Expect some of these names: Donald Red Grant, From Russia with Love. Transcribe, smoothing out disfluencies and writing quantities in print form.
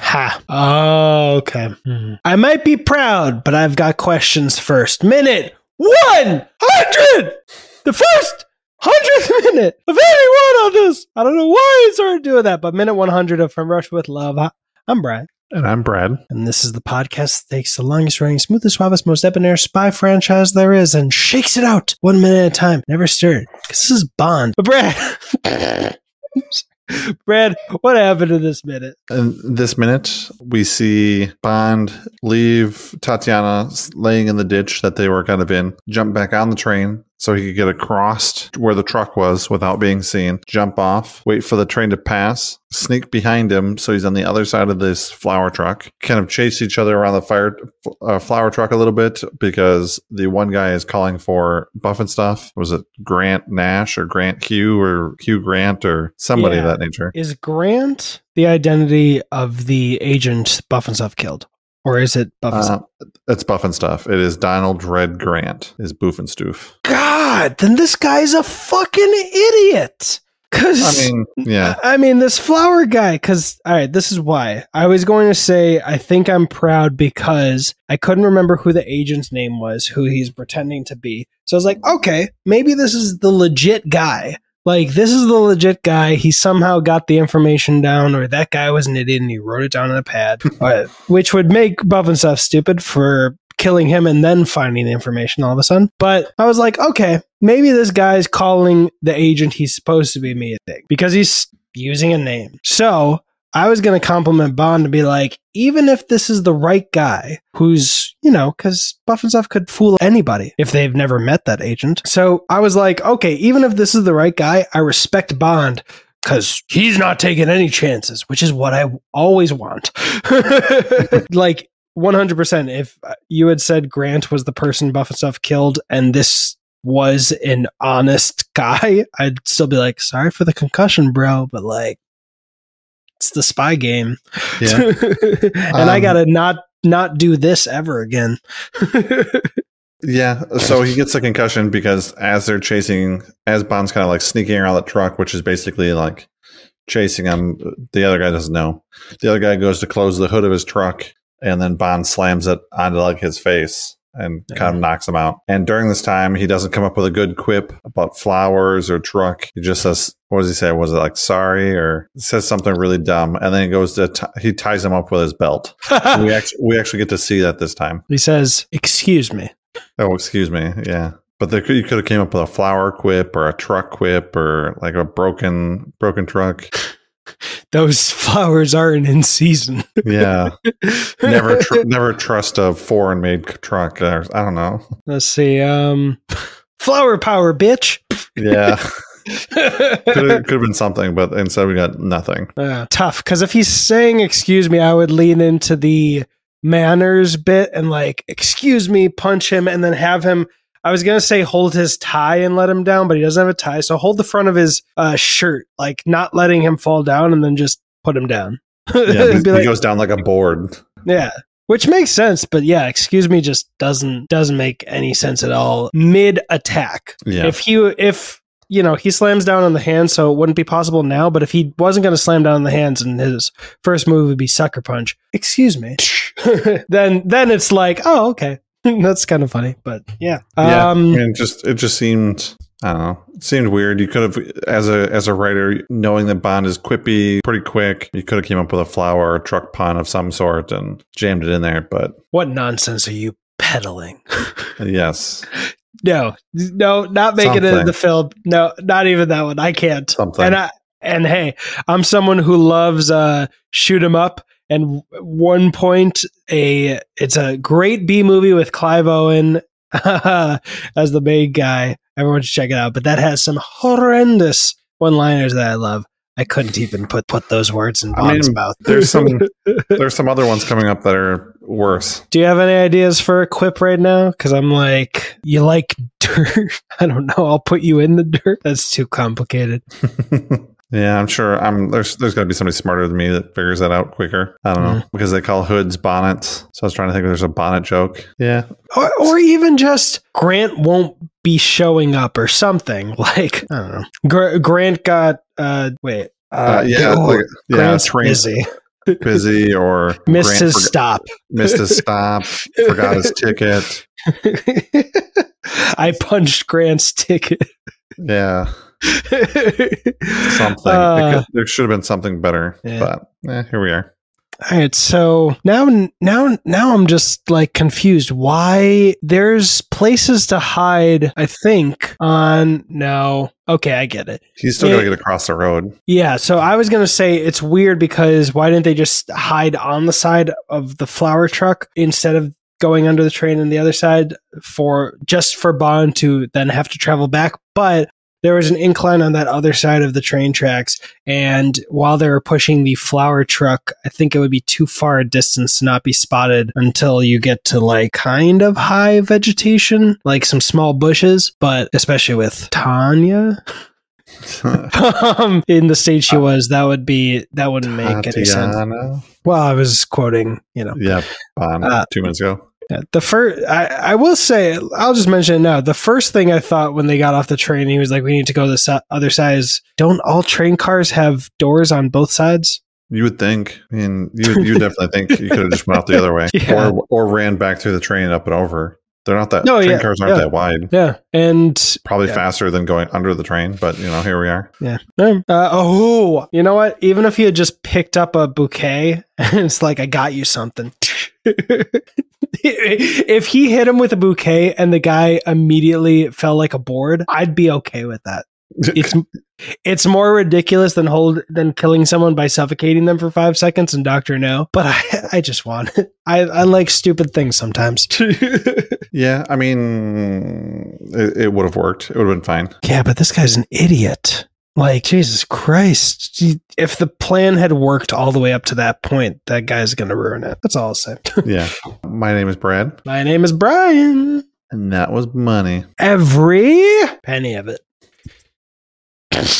Ha. Oh, okay. Mm-hmm. I might be proud, but I've got questions first. Minute 100! The first 100th minute of anyone on this. I don't know why I started doing that, but minute 100 of From Russia with Love. I'm Brian. And I'm Brad. And this is the podcast that takes the longest running, smoothest, suavest, most debonair spy franchise there is and shakes it out 1 minute at a time. Never stirred. Because this is Bond. But Brad, what happened to this minute? In this minute, we see Bond leave Tatiana laying in the ditch that they were kind of in, jump back on the train so he could get across to where the truck was without being seen, jump off, wait for the train to pass, sneak behind him so he's on the other side of this flour truck, kind of chase each other around the flour truck a little bit because the one guy is calling for Buff and stuff. Was it Grant Nash or Grant Hugh or Hugh Grant or somebody of that nature? Is Grant the identity of the agent Buff and stuff killed? Or is it Buff and Stuff? It's Buff and Stuff. It is Donald Red Grant. Is Boof and Stoof. God, then this guy's a fucking idiot. This flower guy. This is why I was going to say I think I'm proud because I couldn't remember who the agent's name was, who he's pretending to be. So I was like, okay, maybe this is the legit guy. Like, this is the legit guy. He somehow got the information down, or that guy was an idiot and he wrote it down on a pad, which would make Buff and Stuff stupid for killing him and then finding the information all of a sudden. But I was like, okay, maybe this guy's calling the agent he's supposed to be me a thing because he's using a name. So I was going to compliment Bond and be like, even if this is the right guy who's, because Buff and Stuff could fool anybody if they've never met that agent. So I was like, okay, even if this is the right guy, I respect Bond because he's not taking any chances, which is what I always want. 100%. If you had said Grant was the person Buff and Stuff killed and this was an honest guy, I'd still be like, sorry for the concussion, bro. But it's the spy game. Yeah. And I got to not do this ever again. Yeah. So he gets a concussion because as Bond's kind of sneaking around the truck, which is basically chasing him. The other guy doesn't know. The other guy goes to close the hood of his truck and then Bond slams it onto his face and kind of knocks him out. And during this time, he doesn't come up with a good quip about flowers or truck. He just says, what does he say? Was it sorry, or says something really dumb? And then he goes to, he ties him up with his belt. we actually get to see that this time. He says, excuse me. Oh, excuse me. Yeah. But you could have came up with a flower quip or a truck quip or a broken truck. Those flowers aren't in season. Yeah. Never trust a foreign made truck. I don't know. Let's see. Flower power, bitch. Yeah. Could have been something, but instead we got nothing. Tough. Because if he's saying, excuse me, I would lean into the manners bit and excuse me, punch him and then have him. I was going to say hold his tie and let him down, but he doesn't have a tie. So hold the front of his shirt, not letting him fall down and then just put him down. Yeah, he goes down like a board. Yeah, which makes sense. But yeah, excuse me, just doesn't make any sense at all mid attack. Yeah. If he slams down on the hands, so it wouldn't be possible now. But if he wasn't going to slam down on the hands and his first move would be sucker punch. Excuse me. then it's oh, okay. That's kind of funny, but yeah. It just seemed, I don't know, it seemed weird. You could have, as a writer, knowing that Bond is quippy, pretty quick, you could have came up with a flower or a truck pun of some sort and jammed it in there, but... What nonsense are you peddling? Yes. No, not making it into the film. No, not even that one. I can't. Something. And hey, I'm someone who loves shoot 'em up. And one point, it's a great B movie with Clive Owen as the main guy. Everyone should check it out. But that has some horrendous one-liners that I love. I couldn't even put those words in Bond's mouth. There's some other ones coming up that are worse. Do you have any ideas for a quip right now? Because I'm you like dirt. I don't know. I'll put you in the dirt. That's too complicated. Yeah, I'm sure. There's got to be somebody smarter than me that figures that out quicker. I don't know, because they call hoods bonnets. So I was trying to think if there's a bonnet joke. Yeah, or even just Grant won't be showing up or something. I don't know. Grant got Grant's train busy. busy or missed his stop. Missed his stop. Forgot his ticket. I punched Grant's ticket. Yeah. Something. There should have been something better. Yeah. But here we are. All right, so now I'm just like confused why there's places to hide, I think, on no. Okay, I get it. He's still going to get across the road. Yeah, so I was going to say it's weird because why didn't they just hide on the side of the flower truck instead of going under the train on the other side for Bond to then have to travel back, but there was an incline on that other side of the train tracks, and while they were pushing the flower truck, I think it would be too far a distance to not be spotted until you get to, like, kind of high vegetation, like some small bushes, but especially with Tanya in the state she was, that wouldn't make any sense. Well, I was quoting, Yeah, 2 minutes ago. The first, I will say, I'll just mention it now. The first thing I thought when they got off the train, he was like, "We need to go to the other side." Is, don't all train cars have doors on both sides? You would think. I mean, you definitely think you could have just went off the other way, yeah, or ran back through the train up and over. They're not that. No, train cars aren't that wide. Yeah, and probably faster than going under the train. But here we are. Yeah. You know what? Even if he had just picked up a bouquet, it's like, I got you something. If he hit him with a bouquet and the guy immediately fell like a board, I'd be okay with that. It's more ridiculous than killing someone by suffocating them for 5 seconds and Dr. No, but I just want it. I like stupid things sometimes. Yeah, I mean, it would have worked. It would have been fine. Yeah, but this guy's an idiot. Like, Jesus Christ. If the plan had worked all the way up to that point, that guy's going to ruin it. That's all I'll say. Yeah. My name is Brad. My name is Brian. And that was money. Every penny of it.